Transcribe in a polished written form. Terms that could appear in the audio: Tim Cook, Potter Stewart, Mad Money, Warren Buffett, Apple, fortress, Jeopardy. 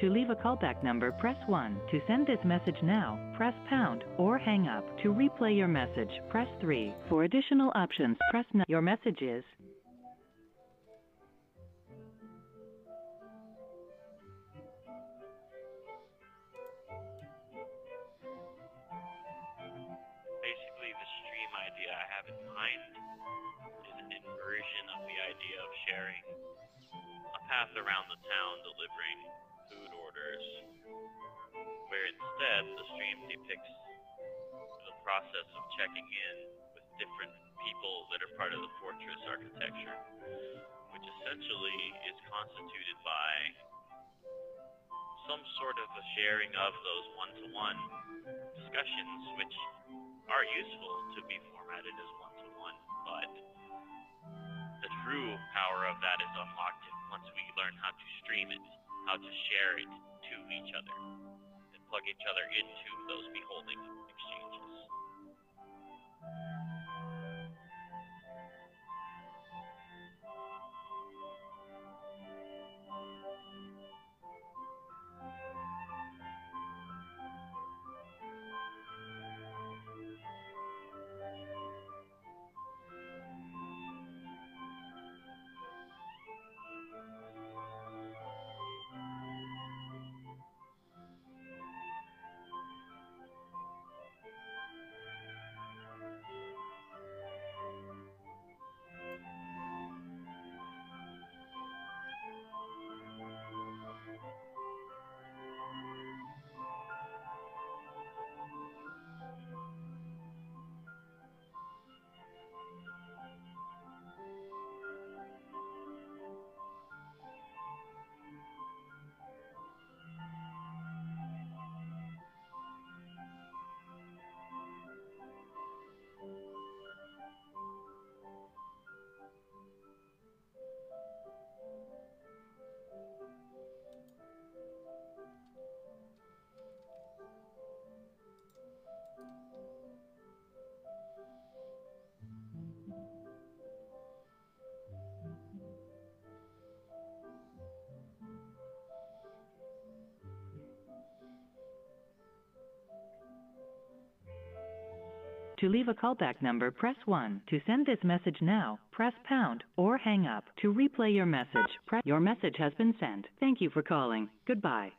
To leave a callback number, press 1. To send this message now, press pound or hang up. To replay your message, press 3. For additional options, press 9. Your message is basically the stream idea I have in mind is an inversion of the idea of sharing a path around the town delivering food orders, where instead the stream depicts the process of checking in with different people that are part of the fortress architecture, which essentially is constituted by some sort of a sharing of those one-to-one discussions, which are useful to be formatted as one-to-one, but the true power of that is unlocked once we learn how to stream it, how to share it to each other, and plug each other into those beholding exchanges. To leave a callback number, press 1. To send this message now, press pound or hang up. To replay your message, press. Your message has been sent. Thank you for calling. Goodbye.